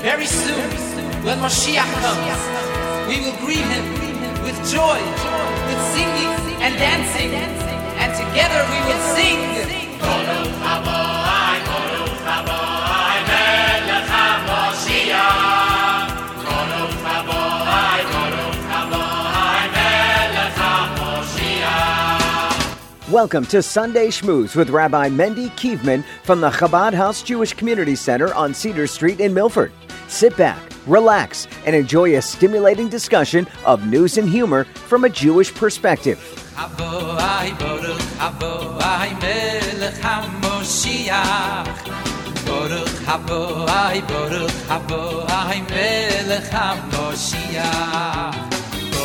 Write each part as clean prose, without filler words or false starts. Very soon, when Moshiach comes, we will greet him with joy, with singing and dancing, and together we will sing. Welcome to Sunday Schmooze with Rabbi Mendy Kievman from the Chabad House Jewish Community Center on Cedar Street in Milford. Sit back, relax, and enjoy a stimulating discussion of news and humor from a Jewish perspective.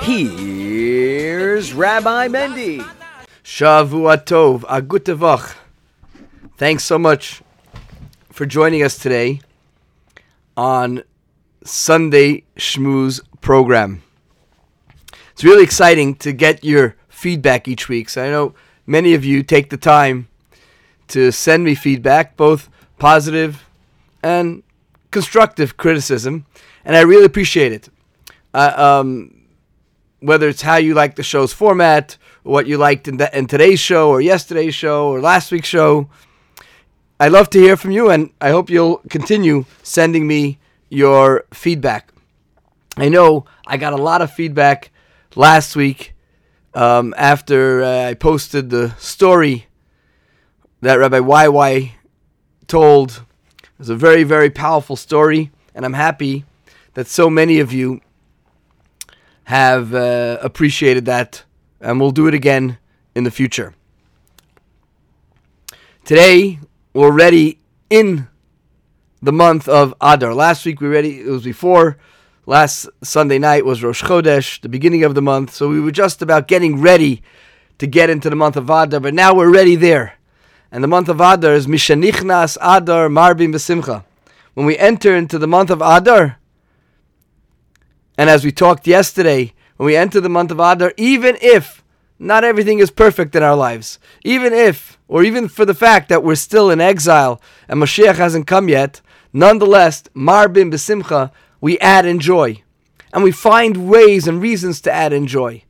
here's Rabbi Mendy. Shavua Tov, a gute Woche. Thanks so much for joining us today on Sunday Schmooze program. It's really exciting to get your feedback each week. So I know many of you take the time to send me feedback, both positive and constructive criticism, and I really appreciate it. Whether it's how you like the show's format, or what you liked in today's show, or yesterday's show, or last week's show, I'd love to hear from you, and I hope you'll continue sending me your feedback. I know I got a lot of feedback last week after I posted the story that Rabbi YY told. It was a very, very powerful story, and I'm happy that so many of you have appreciated that, and we'll do it again in the future. Today, we're already in the month of Adar. Last week last Sunday night was Rosh Chodesh, the beginning of the month. So we were just about getting ready to get into the month of Adar, but now we're ready there. And the month of Adar is Mishanichnas Adar Marvim Besimcha. When we enter into the month of Adar, and as we talked yesterday, when we enter the month of Adar, even if not everything is perfect in our lives, even for the fact that we're still in exile and Moshiach hasn't come yet, nonetheless, Marbim B'Simcha, we add in joy. And we find ways and reasons to add in joy.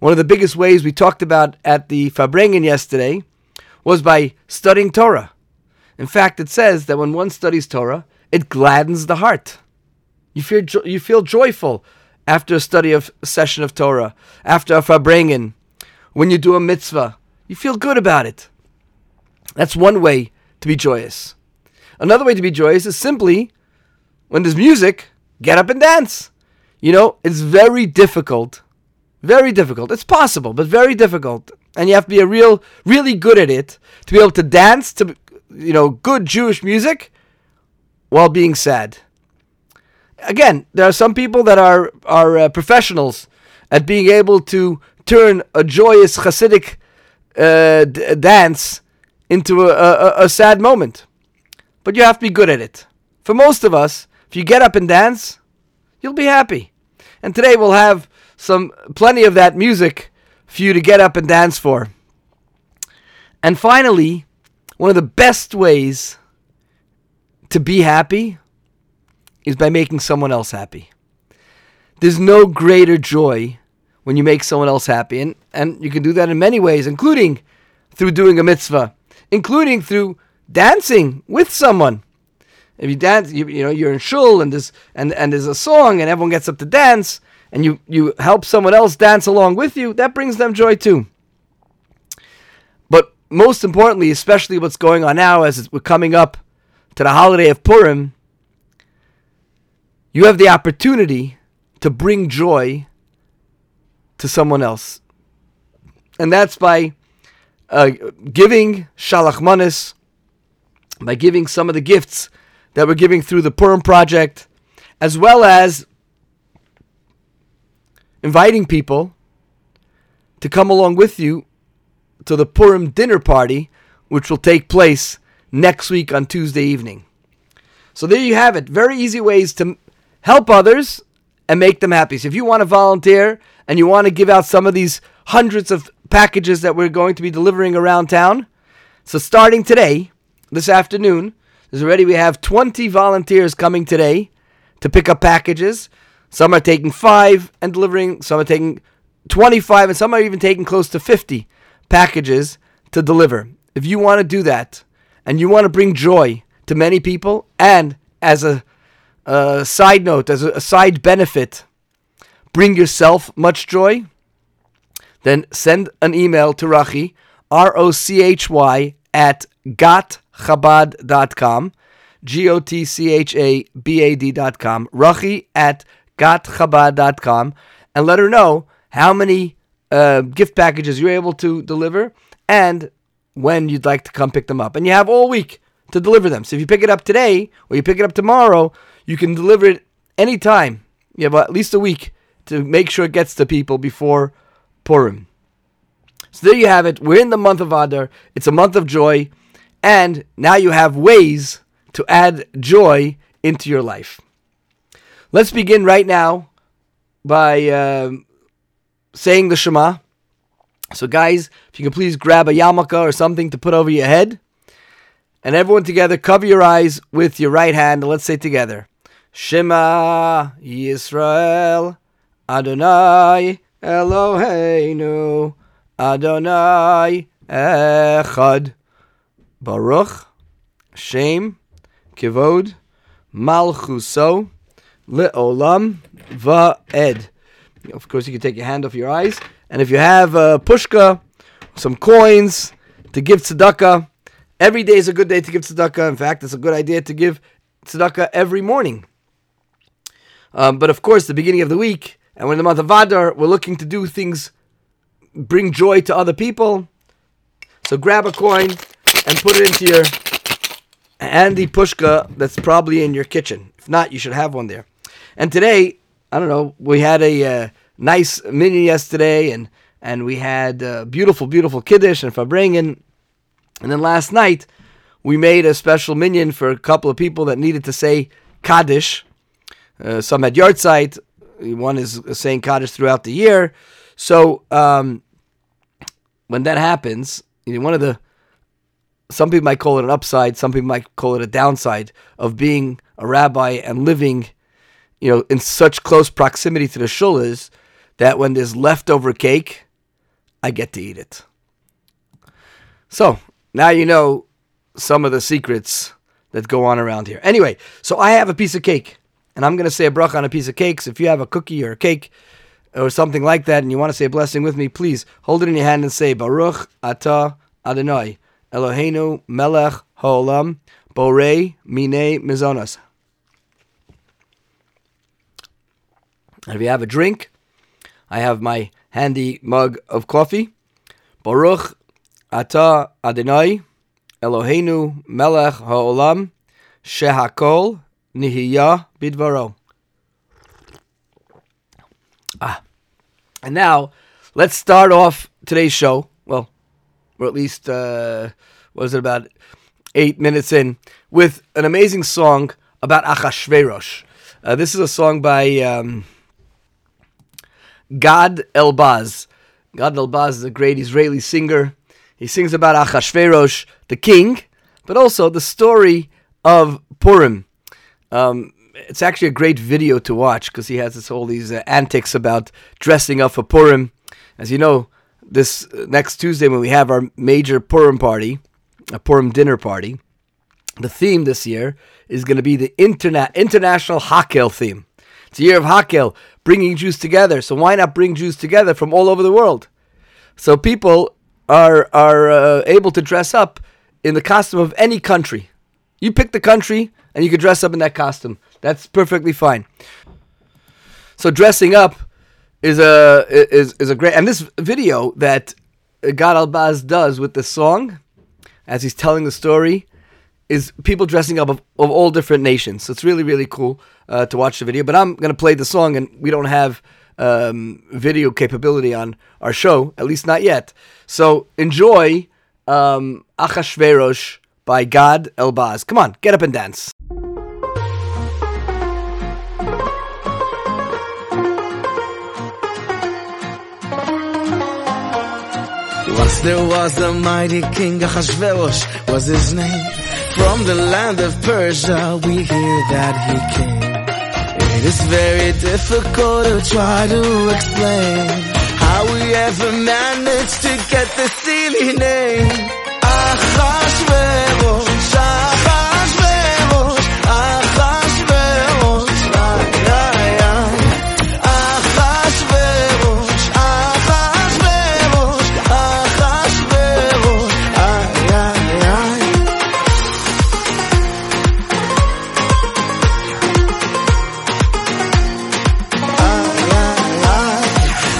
One of the biggest ways we talked about at the Fabrengen yesterday was by studying Torah. In fact, it says that when one studies Torah, it gladdens the heart. You feel joyful after a study of session of Torah, after a Fabrengen, when you do a mitzvah. You feel good about it. That's one way to be joyous. Another way to be joyous is simply, when there's music, get up and dance. You know, it's very difficult. Very difficult. It's possible, but very difficult. And you have to be really good at it to be able to dance to, good Jewish music while being sad. Again, there are some people that are professionals at being able to turn a joyous Hasidic dance into a sad moment. But you have to be good at it. For most of us, if you get up and dance, you'll be happy. And today we'll have plenty of that music for you to get up and dance for. And finally, one of the best ways to be happy is by making someone else happy. There's no greater joy when you make someone else happy. And you can do that in many ways, including through doing a mitzvah, including through dancing with someone. If you dance, you're in shul and there's a song and everyone gets up to dance and you help someone else dance along with you, that brings them joy too. But most importantly, especially what's going on now as we're coming up to the holiday of Purim, you have the opportunity to bring joy to someone else. And that's by giving Shalach Manas, by giving some of the gifts that we're giving through the Purim Project, as well as inviting people to come along with you to the Purim dinner party, which will take place next week on Tuesday evening. So there you have it. Very easy ways to help others and make them happy. So if you want to volunteer and you want to give out some of these hundreds of packages that we're going to be delivering around town, so starting today, this afternoon, we have 20 volunteers coming today to pick up packages. Some are taking 5 and delivering, some are taking 25, and some are even taking close to 50 packages to deliver. If you want to do that, and you want to bring joy to many people, and as a side note, as a side benefit, bring yourself much joy, then send an email to Rochy, Rochy at GotChabad.com, GotChabad.com, Rochy at GotChabad.com, and let her know how many gift packages you're able to deliver, and when you'd like to come pick them up. And you have all week to deliver them. So if you pick it up today, or you pick it up tomorrow, you can deliver it anytime. You have at least a week to make sure it gets to people before Purim. So there you have it. We're in the month of Adar. It's a month of joy. And now you have ways to add joy into your life. Let's begin right now by saying the Shema. So guys, if you can please grab a yarmulke or something to put over your head. And everyone together, cover your eyes with your right hand. And let's say together, Shema Yisrael, Adonai Eloheinu, Adonai Echad, Baruch Shem Kivod Malchuso Le'olam Va'ed. Of course, you can take your hand off your eyes. And if you have a pushka, some coins to give tzedakah, every day is a good day to give tzedakah. In fact, it's a good idea to give tzedakah every morning. But of course, the beginning of the week, and we're in the month of Adar, we're looking to do things, bring joy to other people. So grab a coin and put it into your handy pushka that's probably in your kitchen. If not, you should have one there. And today, I don't know, we had a nice minyan yesterday, and we had beautiful kiddush and farbrengen. And then last night, we made a special minyan for a couple of people that needed to say kaddish. Some had yahrzeit. One is saying kaddish throughout the year. So when that happens, one of the, some people might call it an upside, some people might call it a downside of being a rabbi and living, in such close proximity to the shul is that when there's leftover cake, I get to eat it. So, now you know some of the secrets that go on around here. Anyway, so I have a piece of cake, and I'm going to say a bracha on a piece of cake. So if you have a cookie or a cake or something like that, and you want to say a blessing with me, please hold it in your hand and say, Baruch Atah Adonai Eloheinu Melech Haolam Borei Minei Mizonos. And if you have a drink, I have my handy mug of coffee. Baruch Atah Adonai Eloheinu Melech Haolam Shehakol Nihiyah Bidvaro. And now, let's start off today's show. Well, we're at least, about 8 minutes in, with an amazing song about Ahasuerus. This is a song by Gad Elbaz. Gad Elbaz is a great Israeli singer. He sings about Ahasuerus, the king, but also the story of Purim. It's actually a great video to watch because he has all these antics about dressing up for Purim. As you know, this next Tuesday when we have our major Purim party, a Purim dinner party, the theme this year is going to be the international Hakel theme. It's a year of Hakel, bringing Jews together. So why not bring Jews together from all over the world? So people are able to dress up in the costume of any country. You pick the country, and you can dress up in that costume. That's perfectly fine. So dressing up is a great. And this video that Gad Elbaz does with the song, as he's telling the story, is people dressing up of all different nations. So it's really, really cool to watch the video. But I'm going to play the song, and we don't have video capability on our show, at least not yet. So enjoy Ahasuerus by Gad Elbaz. Come on, get up and dance. Once there was a mighty king, Ahasuerus was his name. From the land of Persia, we hear that he came. It is very difficult to try to explain how we ever managed to get the silly name. Ahasuerus, Ahasuerus, Ahasuerus, Ahasuerus, Ahasuerus, Ahasuerus,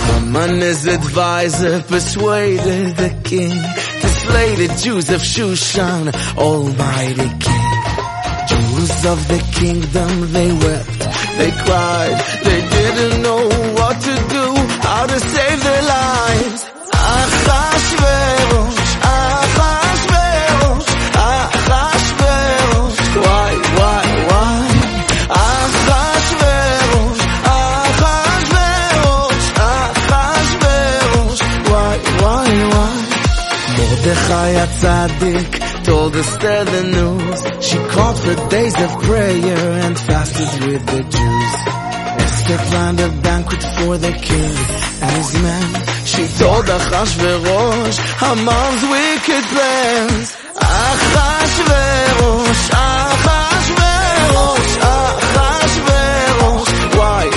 Haman's advisor persuaded the king to slay the Jews of Shushan, almighty king. Jews of the kingdom, they wept, they cried, they didn't know what to do, how to save their lives. Ahasuerus, Ahasuerus, Ahasuerus, why? Ahasuerus, Ahasuerus, Ahasuerus, why? Mordechai a tzaddik told Esther the news. She called for days of prayer and fasted with the Jews. Esther planned a banquet for the king and his men. She told Ahasuerus Haman's wicked plans. Ahasuerus, Ahasuerus, Ahasuerus, why?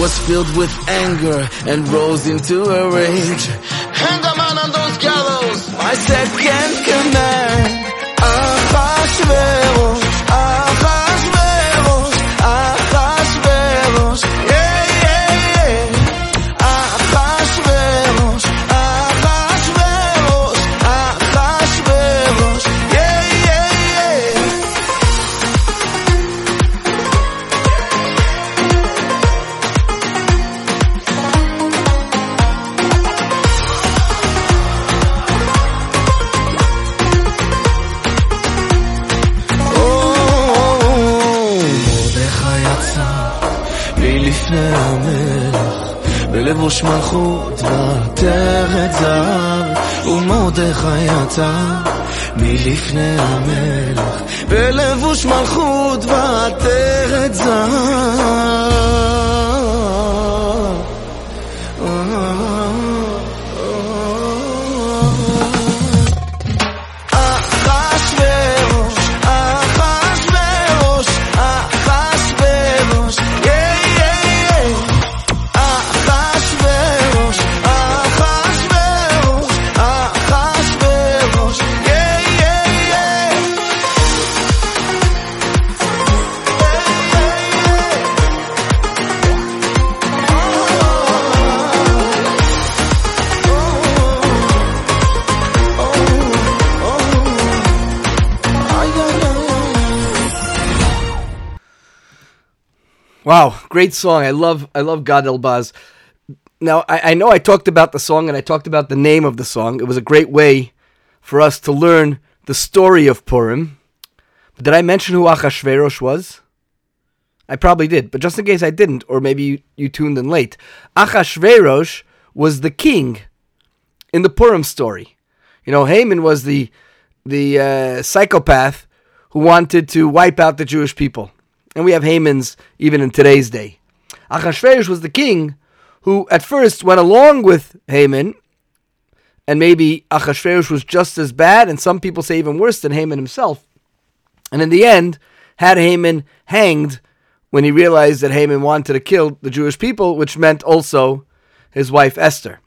Was filled with anger and rose into a rage. Hang a man on those gallows, my second command. Ahasuerus, Ahasuerus, Ahasuerus, yeah. Ahasuerus, Ahasuerus, Ahasuerus, yeah. בלבוש מלכות ועטרת זהב, ומרדכי יצא מלפני המלך, בלבוש מלכות ועטרת זהב. Wow, great song. I love Gad Elbaz. Now, I know I talked about the song and I talked about the name of the song. It was a great way for us to learn the story of Purim. But did I mention who Ahasuerus was? I probably did, but just in case I didn't, or maybe you tuned in late. Ahasuerus was the king in the Purim story. You know, Haman was the psychopath who wanted to wipe out the Jewish people. And we have Hamans even in today's day. Ahasuerus was the king who at first went along with Haman, and maybe Ahasuerus was just as bad, and some people say even worse than Haman himself. And in the end, had Haman hanged when he realized that Haman wanted to kill the Jewish people, which meant also his wife Esther.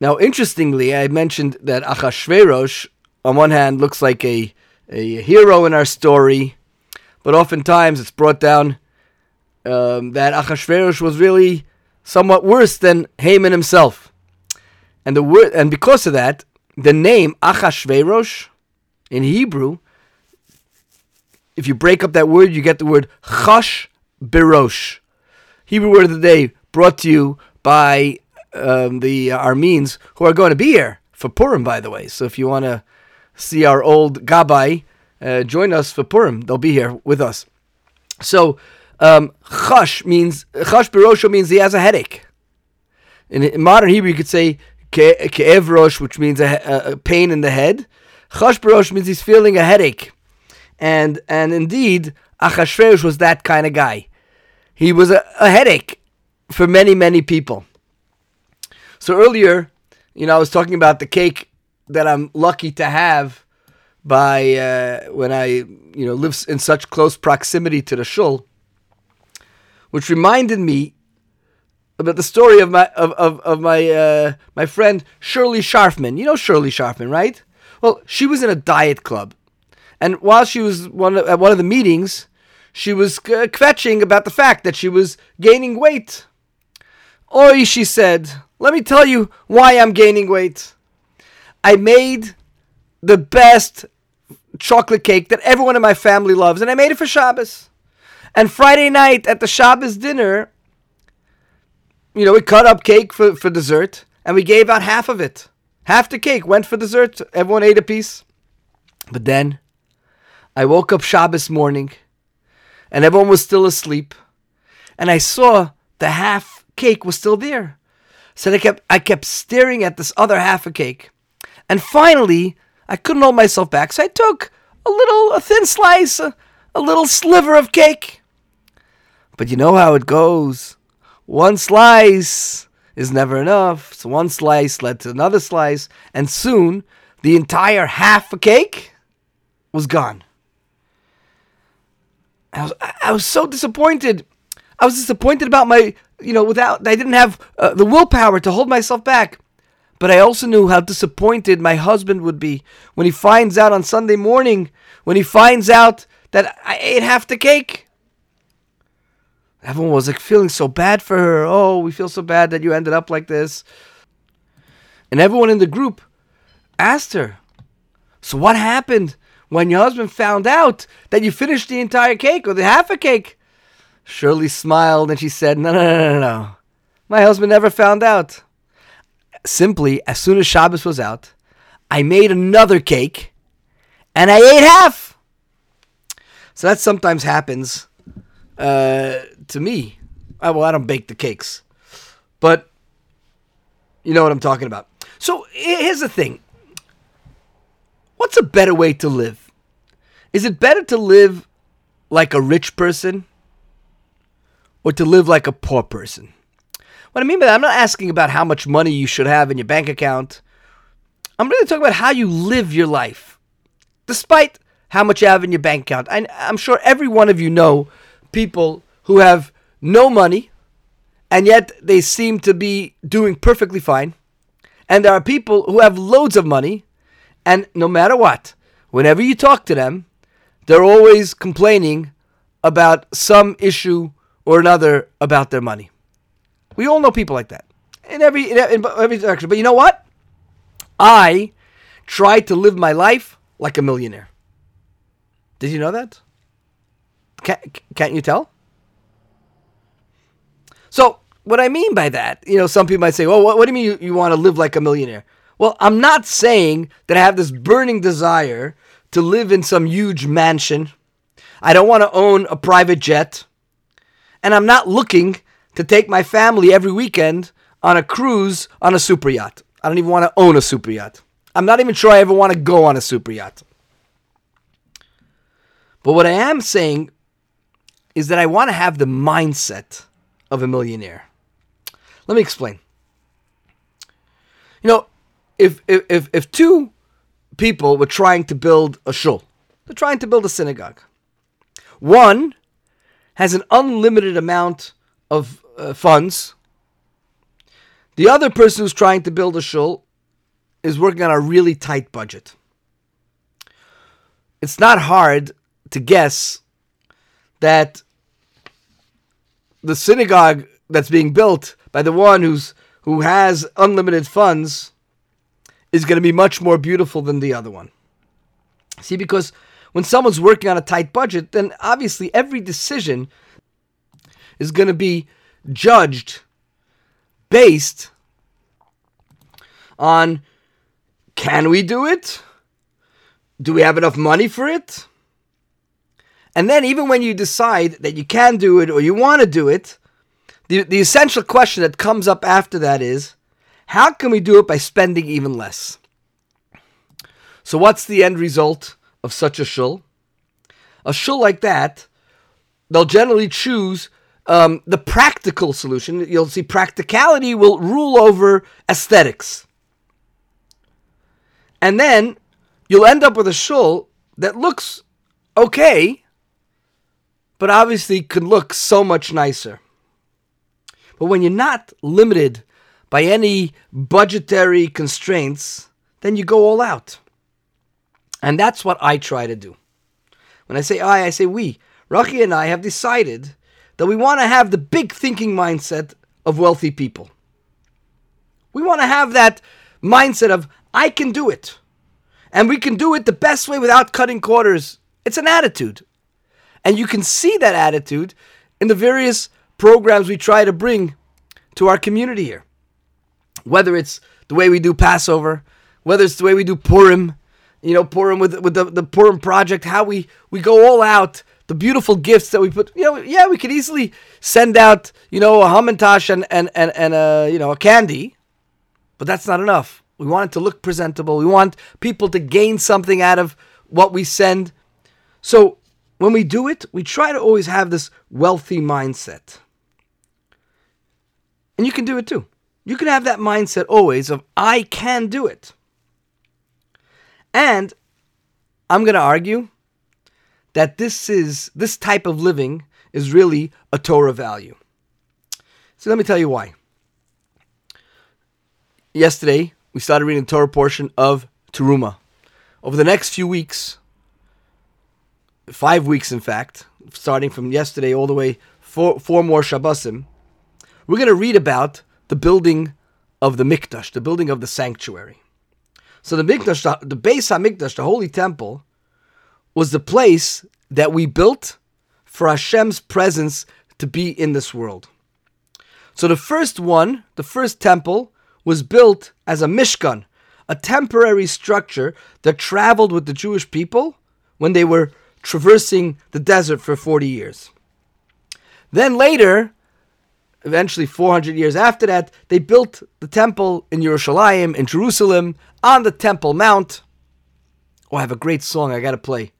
Now, interestingly, I mentioned that Ahasuerus, on one hand, looks like a hero in our story, but oftentimes it's brought down that Ahasuerus was really somewhat worse than Haman himself. And and because of that, the name Ahasuerus in Hebrew, if you break up that word, you get the word Chash Birosh. Hebrew word of the day brought to you by the Armenes who are going to be here for Purim, by the way. So if you want to see our old Gabbai, join us for Purim. They'll be here with us. So Chash Birosho means he has a headache. In modern Hebrew, you could say Ke'ev Rosh, which means a pain in the head. Chash Birosh means he's feeling a headache. And indeed, Ahasuerus was that kind of guy. He was a headache for many, many people. So earlier, I was talking about the cake that I'm lucky to have by when I live in such close proximity to the shul, which reminded me about the story of my friend Shirley Sharfman. You know Shirley Sharfman, right? Well, she was in a diet club, and while she was at one of the meetings, she was kvetching about the fact that she was gaining weight. Oy, she said, let me tell you why I'm gaining weight. I made the best chocolate cake that everyone in my family loves, and I made it for Shabbos. And Friday night at the Shabbos dinner, we cut up cake for dessert, and we gave out half of it. Half the cake went for dessert. Everyone ate a piece. But then I woke up Shabbos morning, and everyone was still asleep. And I saw the half cake was still there. So I kept staring at this other half of cake. And finally, I couldn't hold myself back. So I took a thin slice, a little sliver of cake. But you know how it goes. One slice is never enough. So one slice led to another slice. And soon, the entire half a cake was gone. I was so disappointed. I was disappointed about my, I didn't have the willpower to hold myself back. But I also knew how disappointed my husband would be when he finds out on Sunday morning, when he finds out that I ate half the cake. Everyone was feeling so bad for her. Oh, we feel so bad that you ended up like this. And everyone in the group asked her, so what happened when your husband found out that you finished the entire cake or the half a cake? Shirley smiled and she said, No. My husband never found out. Simply, as soon as Shabbos was out, I made another cake and I ate half. So that sometimes happens to me. I don't bake the cakes. But you know what I'm talking about. So here's the thing. What's a better way to live? Is it better to live like a rich person or to live like a poor person? What I mean by that, I'm not asking about how much money you should have in your bank account. I'm really talking about how you live your life, despite how much you have in your bank account. I'm sure every one of you know people who have no money, and yet they seem to be doing perfectly fine. And there are people who have loads of money, and no matter what, whenever you talk to them, they're always complaining about some issue or another about their money. We all know people like that in every direction. But you know what? I try to live my life like a millionaire. Did you know that? Can't you tell? So what I mean by that, some people might say, well, what do you mean you want to live like a millionaire? Well, I'm not saying that I have this burning desire to live in some huge mansion. I don't want to own a private jet. And I'm not looking to take my family every weekend on a cruise on a super yacht. I don't even want to own a super yacht. I'm not even sure I ever want to go on a super yacht. But what I am saying is that I want to have the mindset of a millionaire. Let me explain. If two people were trying to build a shul, they're trying to build a synagogue. One has an unlimited amount of funds. The other person who's trying to build a shul is working on a really tight budget. It's not hard to guess that the synagogue that's being built by the one who has unlimited funds is going to be much more beautiful than the other one. See, because when someone's working on a tight budget, then obviously every decision is going to be judged based on, can we do it? Do we have enough money for it? And then even when you decide that you can do it or you want to do it, the essential question that comes up after that is, how can we do it by spending even less? So what's the end result of such a shul? A shul like that, they'll generally choose the practical solution. You'll see practicality will rule over aesthetics. And then you'll end up with a shul that looks okay, but obviously could look so much nicer. But when you're not limited by any budgetary constraints, then you go all out. And that's what I try to do. When I say I say we. Rochy and I have decided that we want to have the big thinking mindset of wealthy people. We want to have that mindset of, I can do it. And we can do it the best way without cutting corners. It's an attitude. And you can see that attitude in the various programs we try to bring to our community here. Whether it's the way we do Passover, whether it's the way we do Purim, Purim with the Purim Project, how we go all out, the beautiful gifts that we put, we could easily send out, a hamantash and a candy, but that's not enough. We want it to look presentable. We want people to gain something out of what we send. So when we do it, we try to always have this wealthy mindset. And you can do it too. You can have that mindset always of, I can do it. And I'm going to argue that this type of living is really a Torah value. So let me tell you why. Yesterday, we started reading the Torah portion of Teruma. Over the next few weeks, 5 weeks in fact, starting from yesterday all the way four more Shabbosim, we're going to read about the building of the Mikdash, the building of the sanctuary. So the Mikdash, the Beis HaMikdash, the Holy Temple, was the place that we built for Hashem's presence to be in this world. So the first temple, was built as a mishkan, a temporary structure that traveled with the Jewish people when they were traversing the desert for 40 years. Then later, eventually 400 years after that, they built the temple in Yerushalayim, in Jerusalem, on the Temple Mount. Oh, I have a great song I got to play.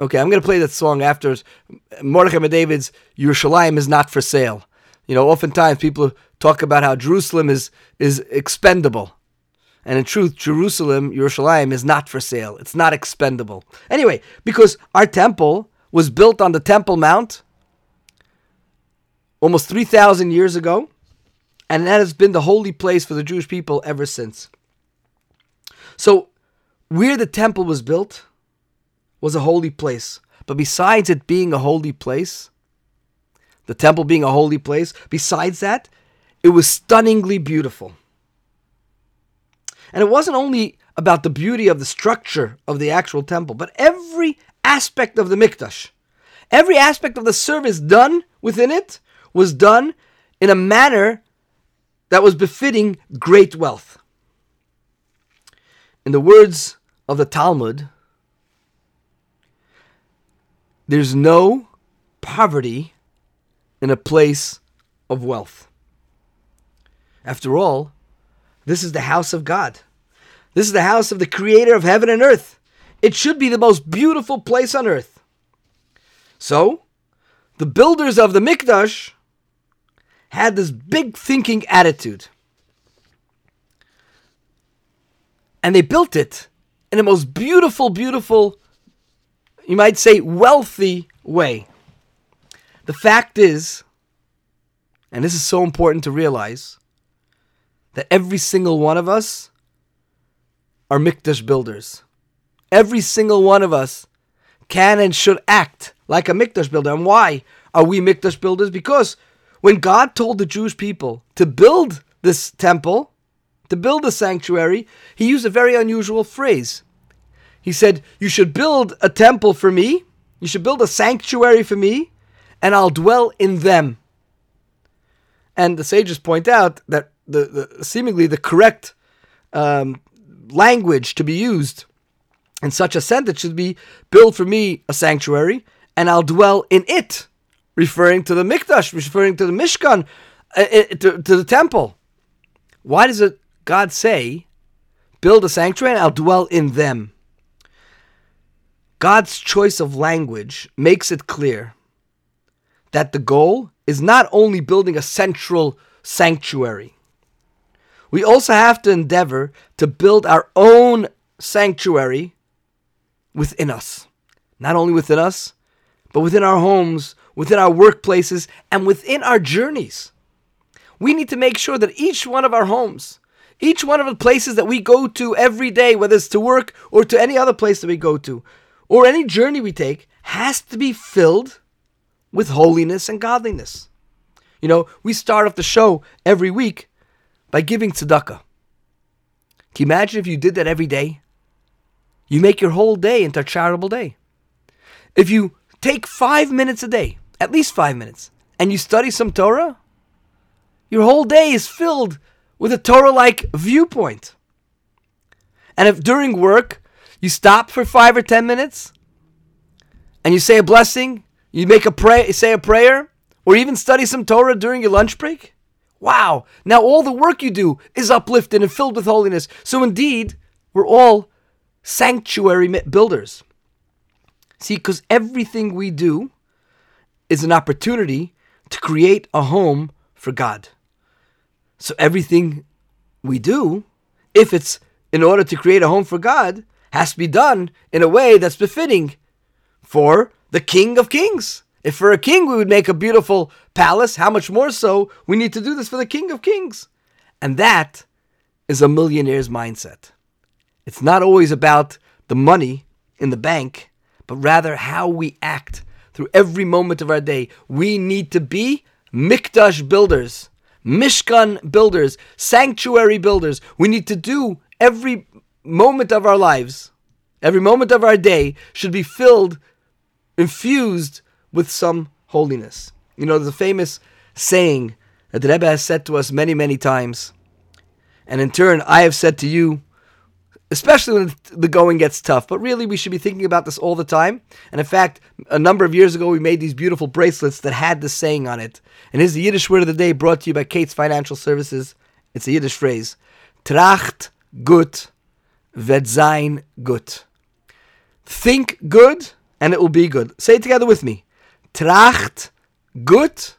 Okay, I'm going to play that song after Mordechai David's Yerushalayim is not for sale. Oftentimes people talk about how Jerusalem is expendable. And in truth, Jerusalem, Yerushalayim, is not for sale. It's not expendable. Anyway, because our temple was built on the Temple Mount almost 3,000 years ago, and that has been the holy place for the Jewish people ever since. So, where the temple was built was a holy place. But besides it being a holy place, the temple being a holy place, besides that, it was stunningly beautiful. And it wasn't only about the beauty of the structure of the actual temple, but every aspect of the Mikdash, every aspect of the service done within it was done in a manner that was befitting great wealth. In the words of the Talmud, there's no poverty in a place of wealth. After all, this is the house of God. This is the house of the creator of heaven and earth. It should be the most beautiful place on earth. So, the builders of the Mikdash had this big thinking attitude. And they built it in the most beautiful, beautiful, you might say wealthy way. The fact is, and this is so important to realize, that every single one of us are Mikdash builders. Every single one of us can and should act like a Mikdash builder. And why Are we Mikdash builders? Because when God told the Jewish people to build this temple, to build the sanctuary, he used a very unusual phrase. He said, you should build a temple for me, you should build a sanctuary for me, and I'll dwell in them. And the sages point out that the seemingly the correct language to be used in such a sentence should be, build for me a sanctuary, and I'll dwell in it, referring to the Mikdash, referring to the Mishkan, to the temple. Why does it God say, build a sanctuary and I'll dwell in them? God's choice of language makes it clear that the goal is not only building a central sanctuary. We also have to endeavor to build our own sanctuary within us. Not only within us, but within our homes, within our workplaces, and within our journeys. We need to make sure that each one of our homes, each one of the places that we go to every day, whether it's to work or to any other place that we go to, or any journey we take, has to be filled with holiness and godliness. You know, we start off the show every week by giving tzedakah. Can you imagine if you did that every day? You make your whole day into a charitable day. If you take 5 minutes a day, at least 5 minutes, and you study some Torah, your whole day is filled with a Torah-like viewpoint. And if during work you stop for 5 or 10 minutes and you say a blessing, you make a say a prayer, or even study some Torah during your lunch break, wow, now all the work you do is uplifted and filled with holiness. So indeed, we're all sanctuary builders. See, because everything we do is an opportunity to create a home for God. So everything we do, if it's in order to create a home for God, has to be done in a way that's befitting for the King of Kings. If for a king we would make a beautiful palace, how much more so we need to do this for the King of Kings. And that is a millionaire's mindset. It's not always about the money in the bank, but rather how we act through every moment of our day. We need to be Mikdash builders, Mishkan builders, sanctuary builders. We need to do every moment of our lives, every moment of our day should be filled, infused with some holiness. You know, there's a famous saying that the Rebbe has said to us many, many times. And in turn, I have said to you, especially when the going gets tough. But really, we should be thinking about this all the time. And in fact, a number of years ago, we made these beautiful bracelets that had this saying on it. And here's the Yiddish word of the day brought to you by Kate's Financial Services. It's a Yiddish phrase. Tracht gut wird sein gut. Think good and it will be good. Say it together with me. Tracht gut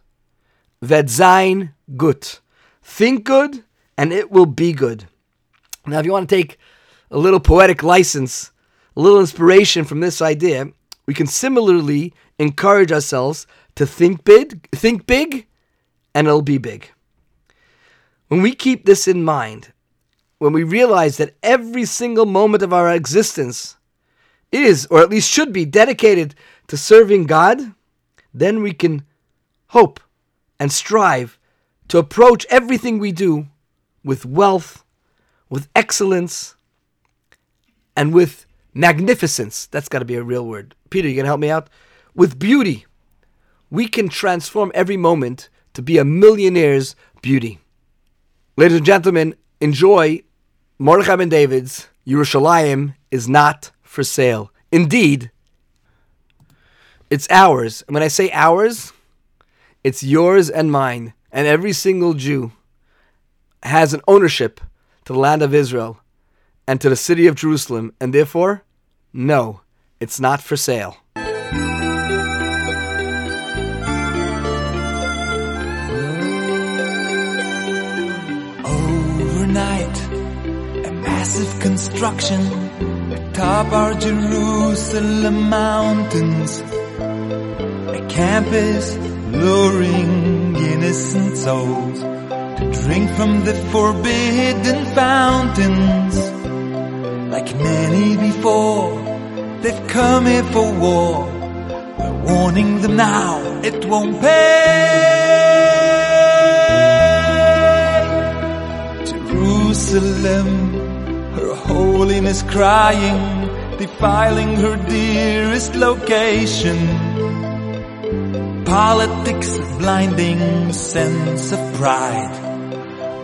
wird sein gut. Think good and it will be good. Now, if you want to take a little poetic license, a little inspiration from this idea, we can similarly encourage ourselves to think big, and it'll be big. When we keep this in mind, when we realize that every single moment of our existence is, or at least should be, dedicated to serving God, then we can hope and strive to approach everything we do with wealth, with excellence, and with magnificence. That's got to be a real word. Peter, you can help me out? With beauty. We can transform every moment to be a millionaire's beauty. Ladies and gentlemen, enjoy Mordechai Ben David's Yerushalayim is not for sale. Indeed, it's ours. And when I say ours, it's yours and mine. And every single Jew has an ownership to the land of Israel and to the city of Jerusalem, and therefore, no, it's not for sale. Overnight, a massive construction atop our Jerusalem mountains, a campus luring innocent souls to drink from the forbidden fountains. Like many before, they've come here for war. We're warning them now. it won't pay. Jerusalem, her holiness crying, defiling her dearest location. Politics, a blinding sense of pride.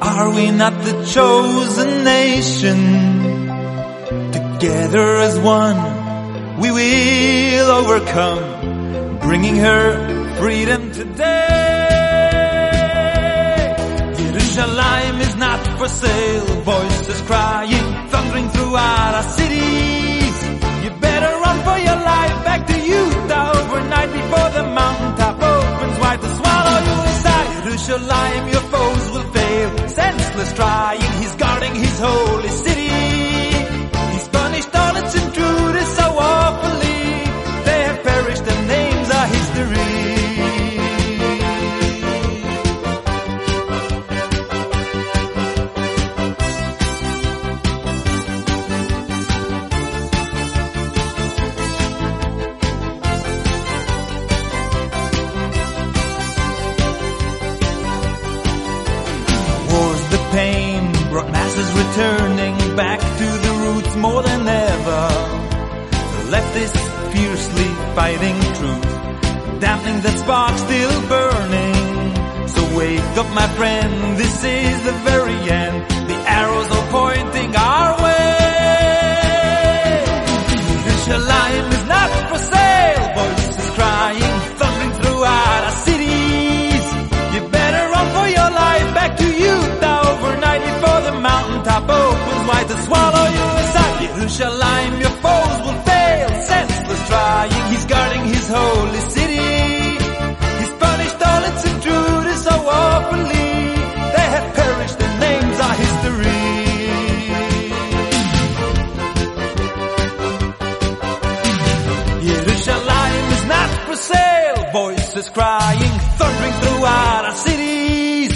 Are we not the chosen nation? Together as one, we will overcome, bringing her freedom today. Yerushalayim is not for sale, voices crying, thundering throughout our cities. You better run for your life, back to Utah overnight before the mountaintop opens wide to swallow you inside. Yerushalayim, your foes will fail, senseless trying, he's guarding his holy city. He's punished all its intruders so awfully, they have perished, their names are history. Turning back to the roots more than ever. The leftists fiercely fighting truth, dampening that spark still burning. So wake up, my friend, this is the very end. The arrows are pointing our way. Yerushalayim is not for sale, voices crying, thundering throughout our cities. You better run for your life, back to Utah overnight before the mountaintop opens wide to swallow you inside. Yerushalayim, your foes will fail, senseless trying, he's guarding his holy city. He's punished all its intruders so awfully, they have perished, their names are history. Yerushalayim is not for sale, voices crying, thundering throughout our cities.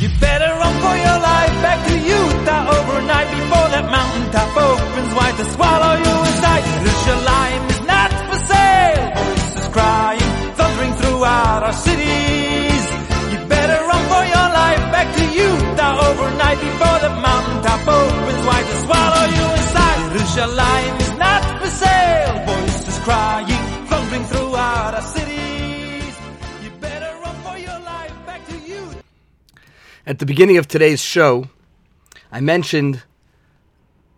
You better run for your life, back to Utah overnight before that mountaintop opens wide to swallow you inside. Yerushalayim is not for sale, voices crying, thundering throughout our cities. You better run for your life, back to Utah overnight before the mountaintop opens wide to swallow you inside. Yerushalayim is not for sale, voices crying, thundering throughout our cities. You better run for your life, back to Utah. At the beginning of today's show, I mentioned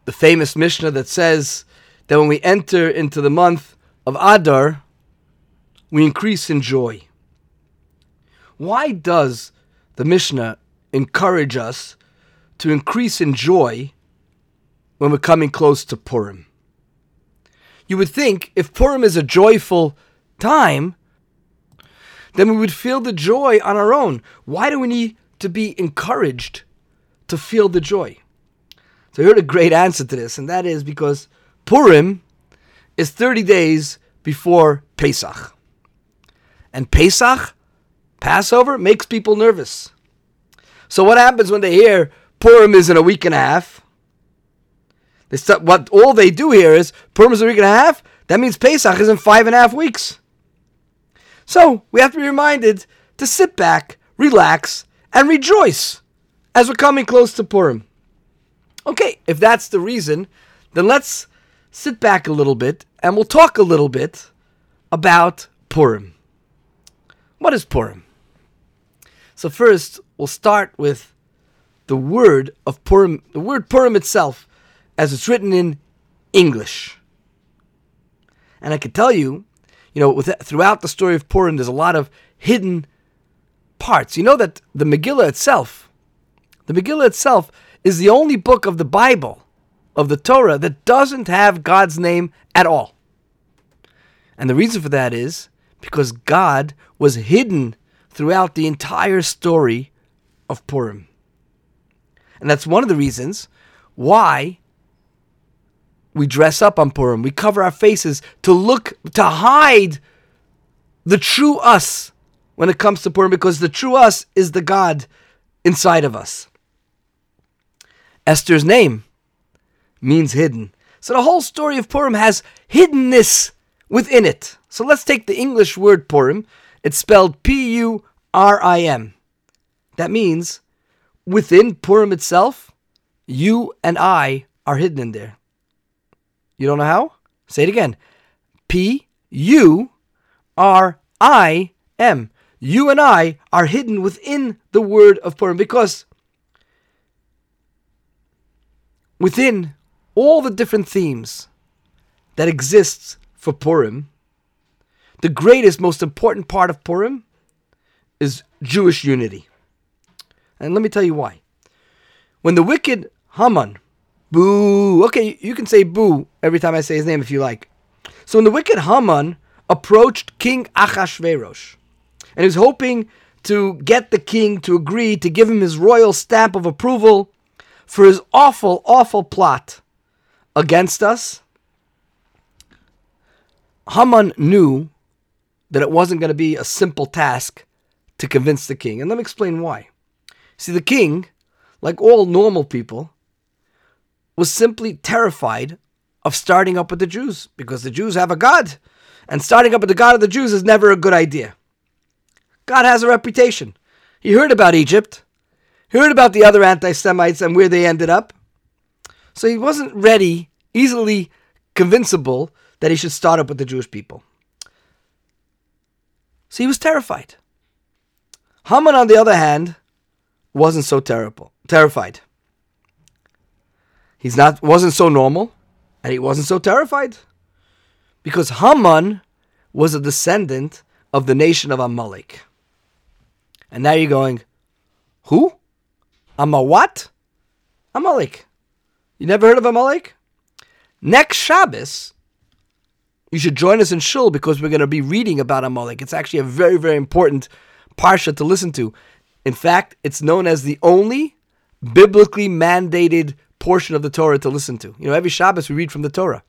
the famous Mishnah that says that when we enter into the month of Adar, we increase in joy. Why does the Mishnah encourage us to increase in joy when we're coming close to Purim? You would think if Purim is a joyful time, then we would feel the joy on our own. Why do we need to be encouraged to feel the joy? So I heard a great answer to this, and that is because Purim is 30 days before Pesach. And Pesach, Passover, makes people nervous. So what happens when they hear Purim is in a week and a half? They start, what all they do here is, Purim is a week and a half? That means Pesach is in 5.5 weeks. So we have to be reminded to sit back, relax, and rejoice as we're coming close to Purim. Okay, if that's the reason, then let's sit back a little bit and we'll talk a little bit about Purim. What is Purim? So first, we'll start with the word of Purim, the word Purim itself, as it's written in English. And I can tell you, throughout the story of Purim, there's a lot of hidden parts. You know that the Megillah itself is the only book of the Bible, of the Torah, that doesn't have God's name at all. And the reason for that is because God was hidden throughout the entire story of Purim. And that's one of the reasons why we dress up on Purim. We cover our faces to hide the true us when it comes to Purim, because the true us is the God inside of us. Esther's name means hidden. So the whole story of Purim has hiddenness within it. So let's take the English word Purim It's spelled Purim. That means, within Purim itself, you and I are hidden in there. You don't know how? Say it again. Purim. You and I are hidden within the word of Purim, because within all the different themes that exists for Purim, the greatest, most important part of Purim is Jewish unity. And let me tell you why. When the wicked Haman, boo, okay, you can say boo every time I say his name if you like. So when the wicked Haman approached King Ahasuerus, and he was hoping to get the king to agree to give him his royal stamp of approval for his awful, awful plot against us, Haman knew that it wasn't going to be a simple task to convince the king. And let me explain why. See, the king, like all normal people, was simply terrified of starting up with the Jews, because the Jews have a God, and starting up with the God of the Jews is never a good idea. God has a reputation. He heard about Egypt. He heard about the other anti-Semites and where they ended up. So he wasn't ready, easily convincible, that he should start up with the Jewish people. So he was terrified. Haman, on the other hand, wasn't so terrified. He wasn't so normal, and he wasn't so terrified, because Haman was a descendant of the nation of Amalek. And now you're going, who? I'm a what? Amalek. You never heard of Amalek? Next Shabbos, you should join us in Shul, because we're going to be reading about Amalek. It's actually a very, very important parsha to listen to. In fact, it's known as the only biblically mandated portion of the Torah to listen to. You know, every Shabbos we read from the Torah.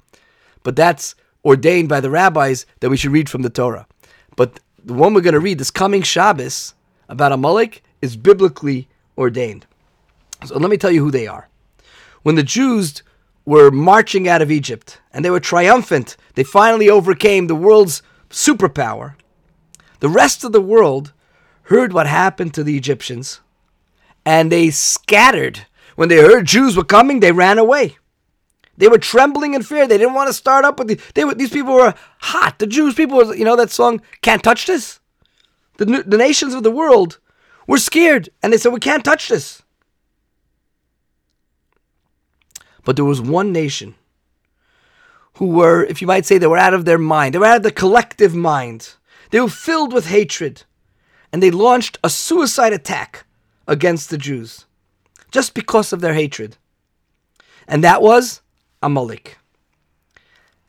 But that's ordained by the rabbis that we should read from the Torah. But the one we're going to read this coming Shabbos about Amalek is biblically ordained. So let me tell you who they are. When the Jews were marching out of Egypt, and they were triumphant, they finally overcame the world's superpower, the rest of the world heard what happened to the Egyptians, and they scattered. When they heard Jews were coming, they ran away. They were trembling in fear. They didn't want to start up with these people were hot. The Jewish people were, you know that song, Can't Touch This? The nations of the world were scared, and they said, we can't touch this. But there was one nation who were, if you might say, they were out of their mind. They were out of the collective mind. They were filled with hatred, and they launched a suicide attack against the Jews just because of their hatred. And that was Amalek.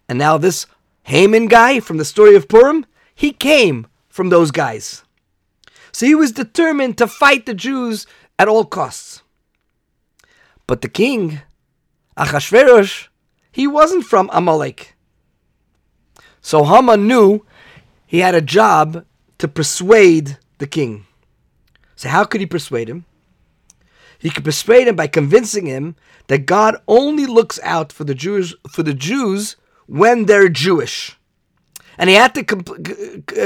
And now this Haman guy from the story of Purim, he came from those guys. So he was determined to fight the Jews at all costs. But the king, Ahasuerus, he wasn't from Amalek. So Haman knew he had a job to persuade the king. So how could he persuade him? He could persuade him by convincing him that God only looks out for the Jews when they're Jewish. And he had to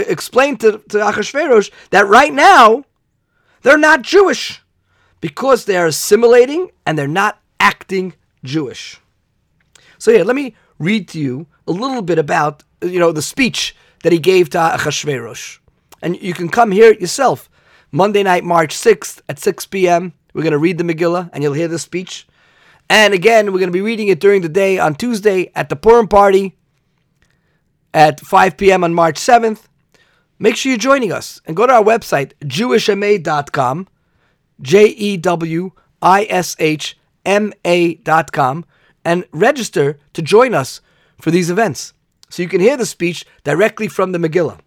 explain to Ahasuerus that right now, they're not Jewish, because they are assimilating and they're not acting Jewish. So here, let me read to you a little bit about, the speech that he gave to Ahasuerus. And you can come hear it yourself. Monday night, March 6th at 6 p.m., we're going to read the Megillah, and you'll hear this speech. And again, we're going to be reading it during the day on Tuesday at the Purim party at 5 p.m. on March 7th. Make sure you're joining us, and go to our website, jewishma.com, jewishma.com, and register to join us for these events, so you can hear the speech directly from the Megillah.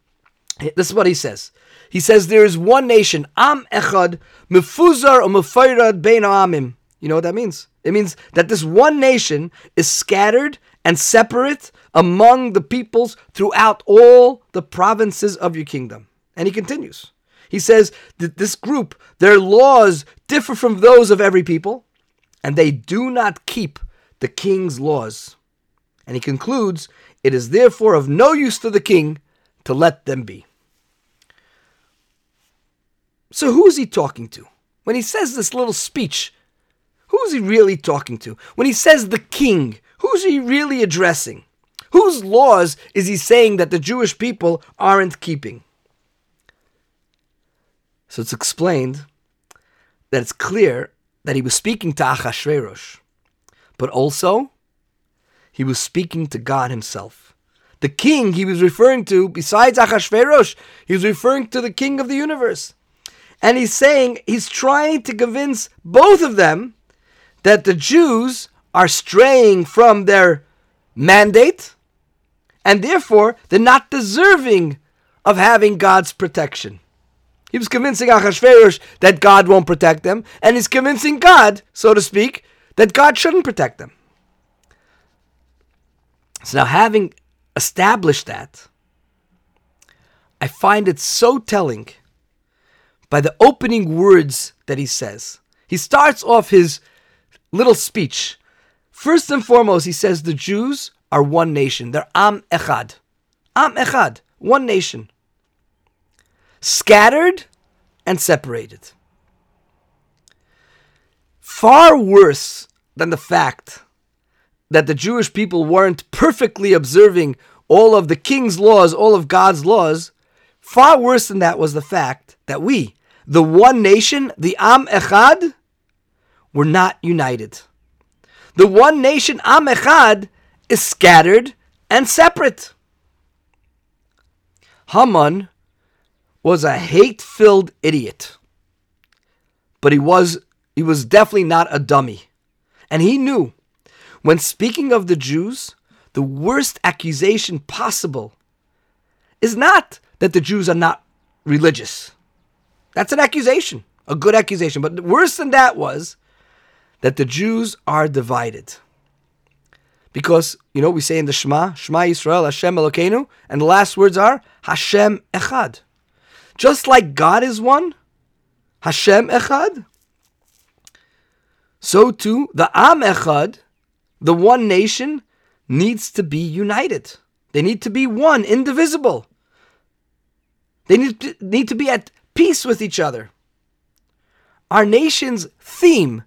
This is what he says. He says, there is one nation, Am Echad, mefuzar or mefayrad bein ha'amim. You know what that means? It means that this one nation is scattered and separate among the peoples throughout all the provinces of your kingdom. And he continues. He says that this group, their laws differ from those of every people, and they do not keep the king's laws. And he concludes, it is therefore of no use to the king to let them be. So who is he talking to? When he says this little speech, who is he really talking to? When he says the king, who is he really addressing? Whose laws is he saying that the Jewish people aren't keeping? So it's explained that it's clear that he was speaking to Ahasuerus, but also he was speaking to God himself. The king he was referring to, besides Ahasuerus, he was referring to the king of the universe. And he's saying, he's trying to convince both of them that the Jews are straying from their mandate, and therefore they're not deserving of having God's protection. He was convincing Ahasuerus that God won't protect them, and he's convincing God, so to speak, that God shouldn't protect them. So now, having established that, I find it so telling by the opening words that he says. He starts off his little speech. First and foremost, he says the Jews are one nation. They're Am Echad. Am Echad, one nation. Scattered and separated. Far worse than the fact that the Jewish people weren't perfectly observing all of the king's laws, all of God's laws, far worse than that was the fact that we, the one nation, the Am Echad, were not united. The one nation, Am Echad, is scattered and separate. Haman was a hate-filled idiot, but he was definitely not a dummy. And he knew, when speaking of the Jews, the worst accusation possible is not that the Jews are not religious. That's an accusation, a good accusation. But worse than that was that the Jews are divided. Because, you know, we say in the Shema Yisrael, Hashem Elokeinu, and the last words are, Hashem Echad. Just like God is one, Hashem Echad, so too the Am Echad, the one nation, needs to be united. They need to be one, indivisible. They need to be at peace with each other. Our nation's theme,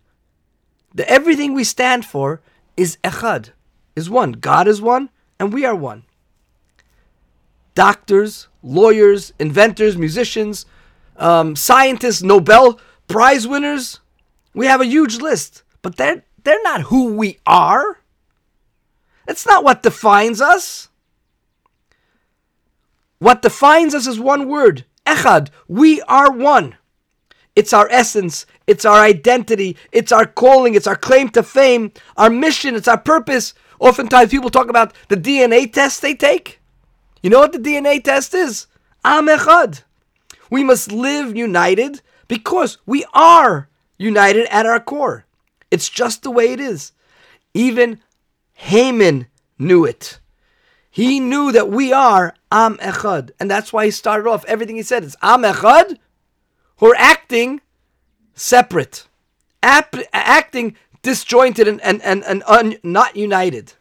everything we stand for, is Echad, is one. God is one, and we are one. Doctors, lawyers, inventors, musicians, scientists, Nobel Prize winners. We have a huge list, but they're not who we are. That's not what defines us. What defines us is one word, Echad. We are one. It's our essence. It's our identity. It's our calling. It's our claim to fame. Our mission. It's our purpose. Oftentimes people talk about the DNA test they take. You know what the DNA test is? Am Echad. We must live united because we are united at our core. It's just the way it is. Even Haman knew it. He knew that we are Am Echad. And that's why he started off everything he said. It's Am Echad who are acting separate, acting disjointed and not united.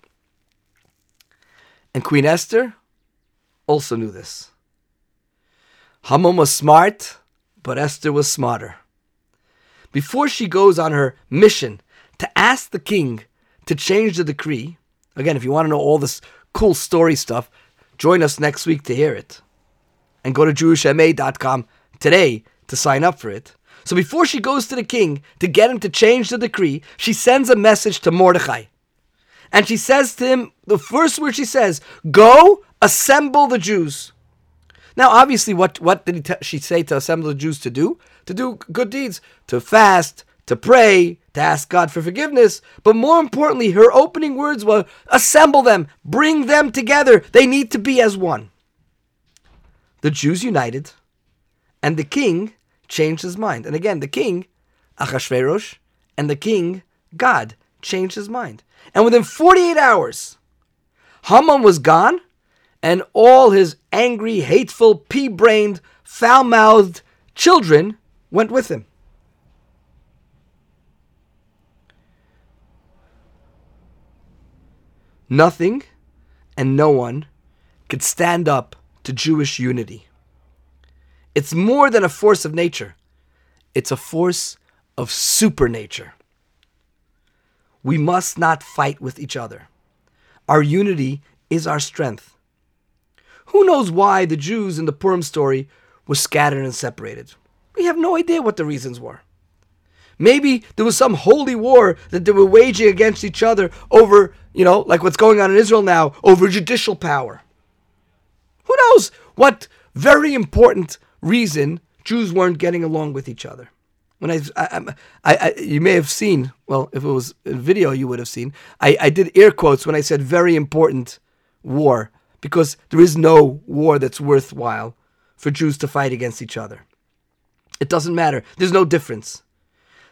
And Queen Esther also knew this. Haman was smart, but Esther was smarter. Before she goes on her mission to ask the king to change the decree, again, if you want to know all this cool story stuff, join us next week to hear it. And go to jewishma.com today to sign up for it. So before she goes to the king to get him to change the decree, she sends a message to Mordechai. And she says to him, the first word she says, go assemble the Jews. Now, obviously, what did she say to assemble the Jews to do? To do good deeds, to fast, to pray, to ask God for forgiveness. But more importantly, her opening words were, assemble them, bring them together. They need to be as one. The Jews united, and the king changed his mind. And again, the king, Ahasuerus, and the king, God, changed his mind. And within 48 hours, Haman was gone, and all his angry, hateful, pea-brained, foul-mouthed children went with him. Nothing and no one could stand up to Jewish unity. It's more than a force of nature. It's a force of supernature. We must not fight with each other. Our unity is our strength. Who knows why the Jews in the Purim story were scattered and separated? We have no idea what the reasons were. Maybe there was some holy war that they were waging against each other over, like what's going on in Israel now, over judicial power. Who knows what very important reason Jews weren't getting along with each other. When you may have seen, well, if it was a video, you would have seen, I did air quotes when I said very important war, because there is no war that's worthwhile for Jews to fight against each other. It doesn't matter. There's no difference.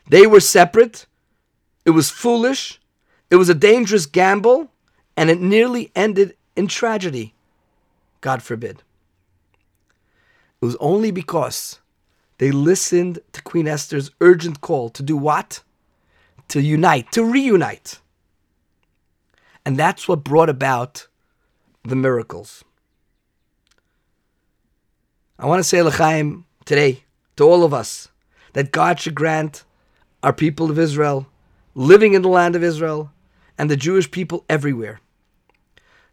They were separate. It was foolish. It was a dangerous gamble, and it nearly ended in tragedy. God forbid. It was only because they listened to Queen Esther's urgent call to do what? To unite, to reunite. And that's what brought about the miracles. I want to say, Lechayim, today, to all of us, that God should grant our people of Israel, living in the land of Israel, and the Jewish people everywhere.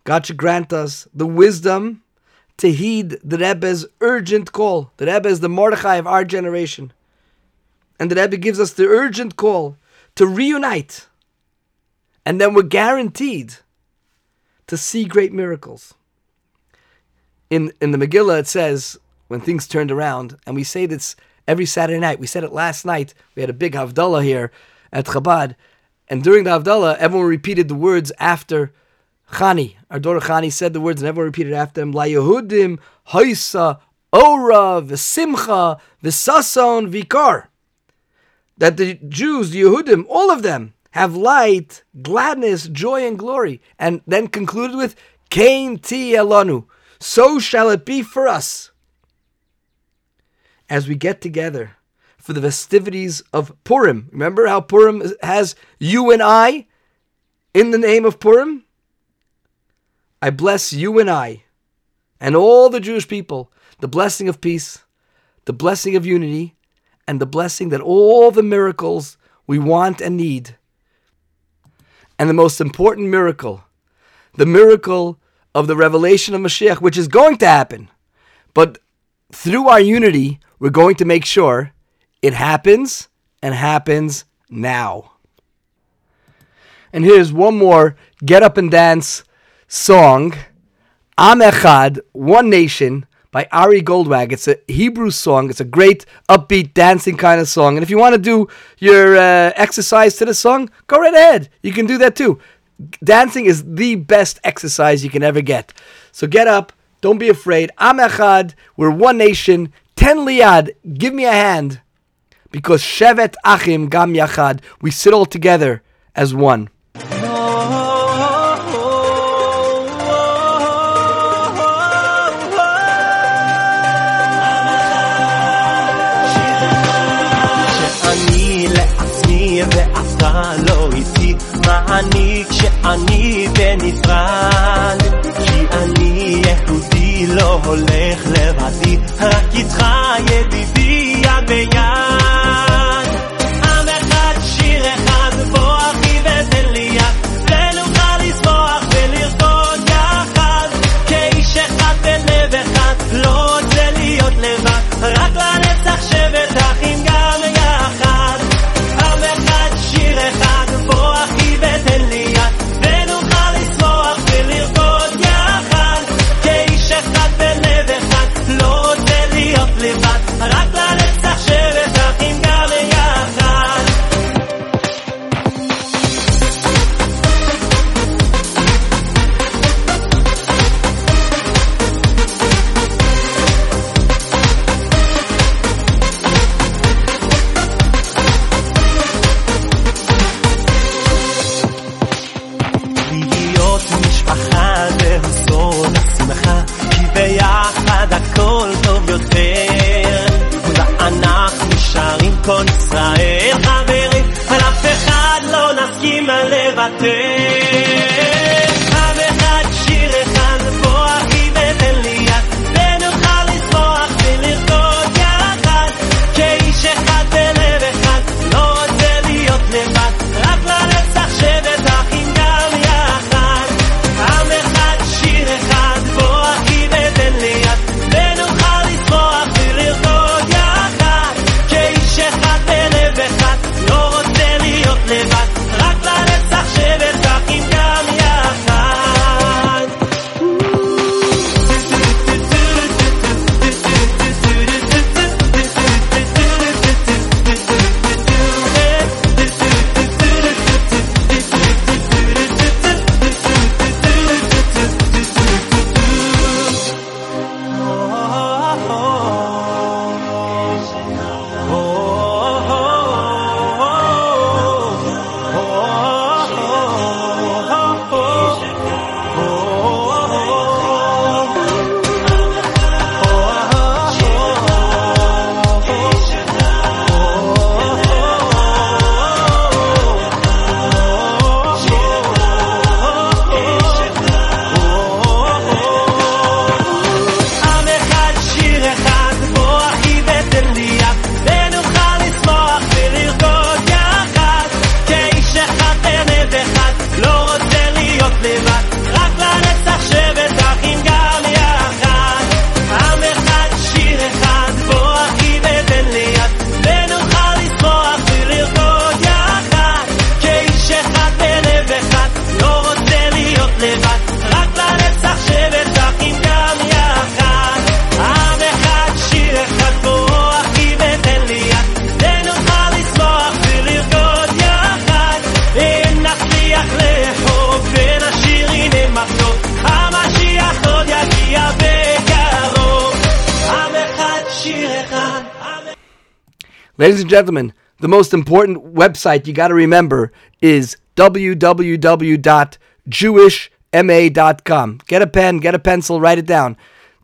God should grant us the wisdom to heed the Rebbe's urgent call. The Rebbe is the Mordechai of our generation. And the Rebbe gives us the urgent call to reunite. And then we're guaranteed to see great miracles. In the Megillah it says, when things turned around, and we say this every Saturday night. We said it last night. We had a big Havdalah here at Chabad. And during the Havdalah, everyone repeated the words after Chani, our daughter Chani said the words, and everyone repeated after him, La Yehudim, Haisa, Ora, V'simcha, V'sason, Vikar. That the Jews, the Yehudim, all of them, have light, gladness, joy, and glory. And then concluded with, Kain ti elonu. So shall it be for us. As we get together for the festivities of Purim. Remember how Purim has you and I in the name of Purim? I bless you and I, and all the Jewish people, the blessing of peace, the blessing of unity, and the blessing that all the miracles we want and need. And the most important miracle, the miracle of the revelation of Moshiach, which is going to happen. But through our unity, we're going to make sure it happens and happens now. And here's one more Get Up and Dance song, Am Echad, One Nation, by Ari Goldwag. It's a Hebrew song. It's a great upbeat dancing kind of song. And if you want to do your exercise to the song, go right ahead. You can do that too. Dancing is the best exercise you can ever get. So get up. Don't be afraid. Am Echad, we're one nation. Ten liad, give me a hand. Because Shevet Achim Gam Yachad, we sit all together as one. מעניק שאני בנפרד כי אני יהודי לא הולך לבדי רק איתך ידידי יד ביד עם אחד שיר אחד בוא אחי ותן לי יד ונוכל לסמוח ולרקוד יחד כאיש אחד בלב אחד לא רוצה להיות לבד רק לנצח שבת אחים גם יחד עם אחד שיר אחד בוא אחי Shehad Ladies and gentlemen, the most important website you got to remember is www.jewishma.com. Get a pen, get a pencil, write it down.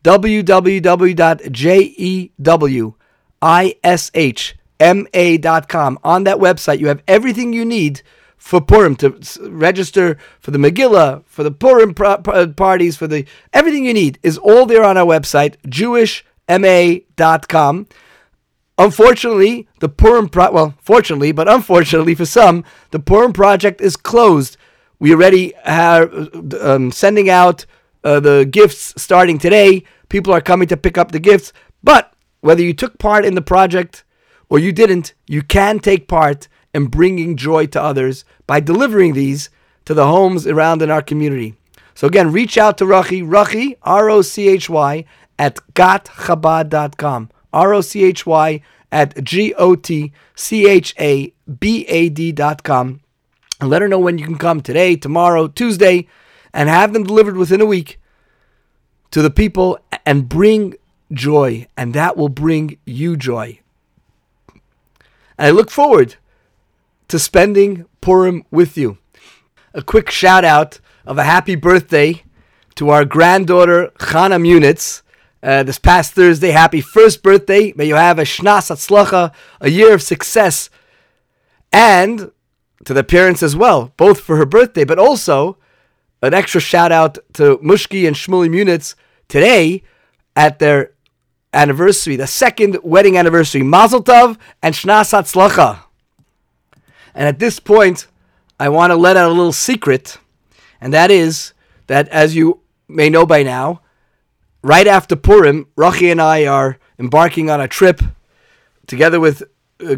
www.jewishma.com. On that website, you have everything you need for Purim, to register for the Megillah, for the Purim parties, for the everything you need is all there on our website, jewishma.com. Unfortunately, the Purim fortunately, but unfortunately for some, the Purim Project is closed. We already are sending out the gifts starting today. People are coming to pick up the gifts. But whether you took part in the project or you didn't, you can take part in bringing joy to others by delivering these to the homes around in our community. So again, reach out to Rochy, Rochy, R-O-C-H-Y, at GotChabad.com. R-O-C-H-Y at G-O-T-C-H-A-B-A-D.com. And let her know when you can come today, tomorrow, Tuesday, and have them delivered within a week to the people and bring joy. And that will bring you joy. And I look forward to spending Purim with you. A quick shout out of a happy birthday to our granddaughter, Chana Munitz. This past Thursday, happy first birthday. May you have a shnas atzlacha, a year of success. And to the parents as well, both for her birthday, but also an extra shout out to Mushki and Shmuli Munitz today at their anniversary, the second wedding anniversary. Mazel tov and shnas atzlacha. And at this point, I want to let out a little secret, and that is that, as you may know by now, right after Purim, Rochy and I are embarking on a trip together with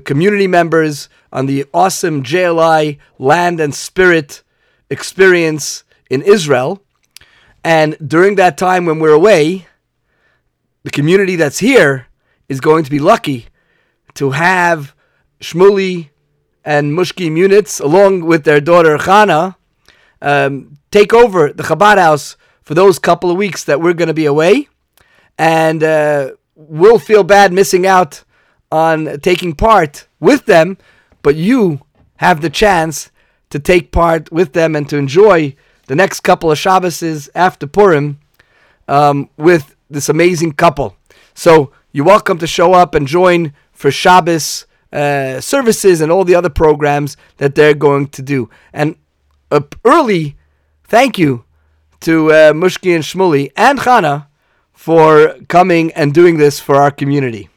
community members on the awesome JLI Land and Spirit experience in Israel. And during that time when we're away, the community that's here is going to be lucky to have Shmuli and Mushki Munitz, along with their daughter Chana, take over the Chabad House for those couple of weeks that we're going to be away. And we'll feel bad missing out on taking part with them, but you have the chance to take part with them and to enjoy the next couple of Shabbos after Purim with this amazing couple. So you're welcome to show up and join for Shabbos services and all the other programs that they're going to do. And an early thank you to Mushki and Shmuli and Chana for coming and doing this for our community.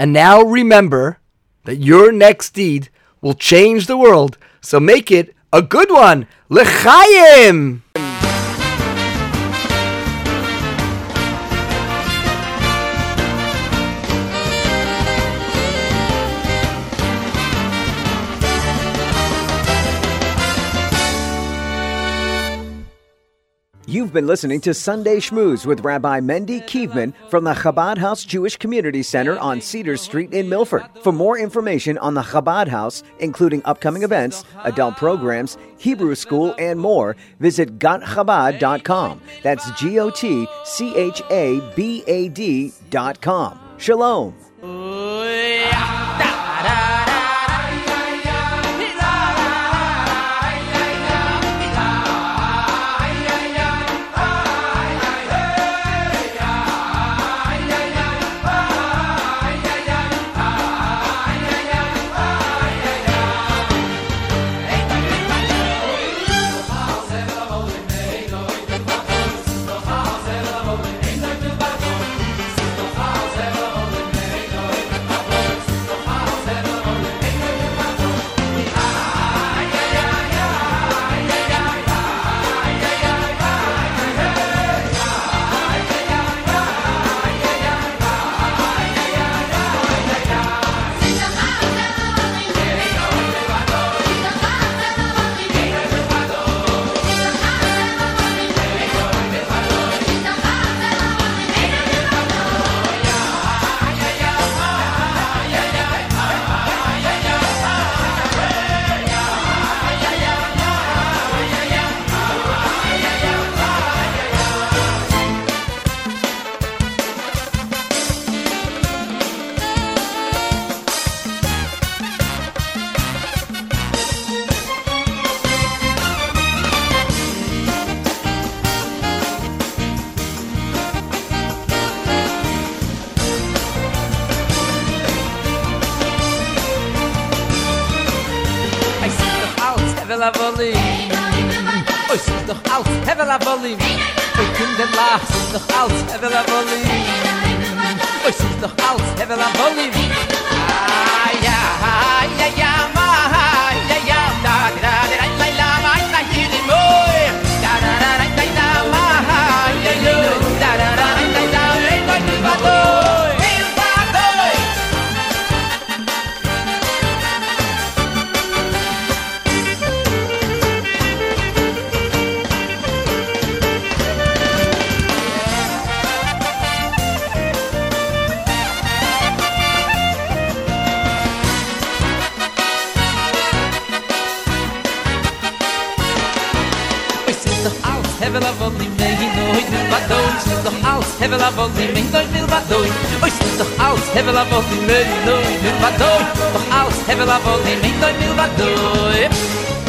And now remember that your next deed will change the world, so make it a good one. Lechayim! You've been listening to Sunday Shmooze with Rabbi Mendy Kievman from the Chabad House Jewish Community Center on Cedar Street in Milford. For more information on the Chabad House, including upcoming events, adult programs, Hebrew school, and more, visit gotchabad.com. That's G-O-T-C-H-A-B-A-D.com. Shalom. Hevel Avolim. Oi, sing doch aus, Hevel Avolim. Oi, Kinder, lach, sing doch aus, Hevel Avolim. Oi, sing doch aus, Hevel Avolim. Ah, ja, ja, ja, ma, ja, ja, da, da, da, da, da, da, da, da, da, da, da, da, da, da, ma, ja, ja, da, da, da, da, da, da, da, da, da, Hevel Avolim, ich doch will badoi. Oi, sing doch aus, Hevel Avolim, ich doch will badoi. Doch aus, Hevel Avolim, ich doch will badoi.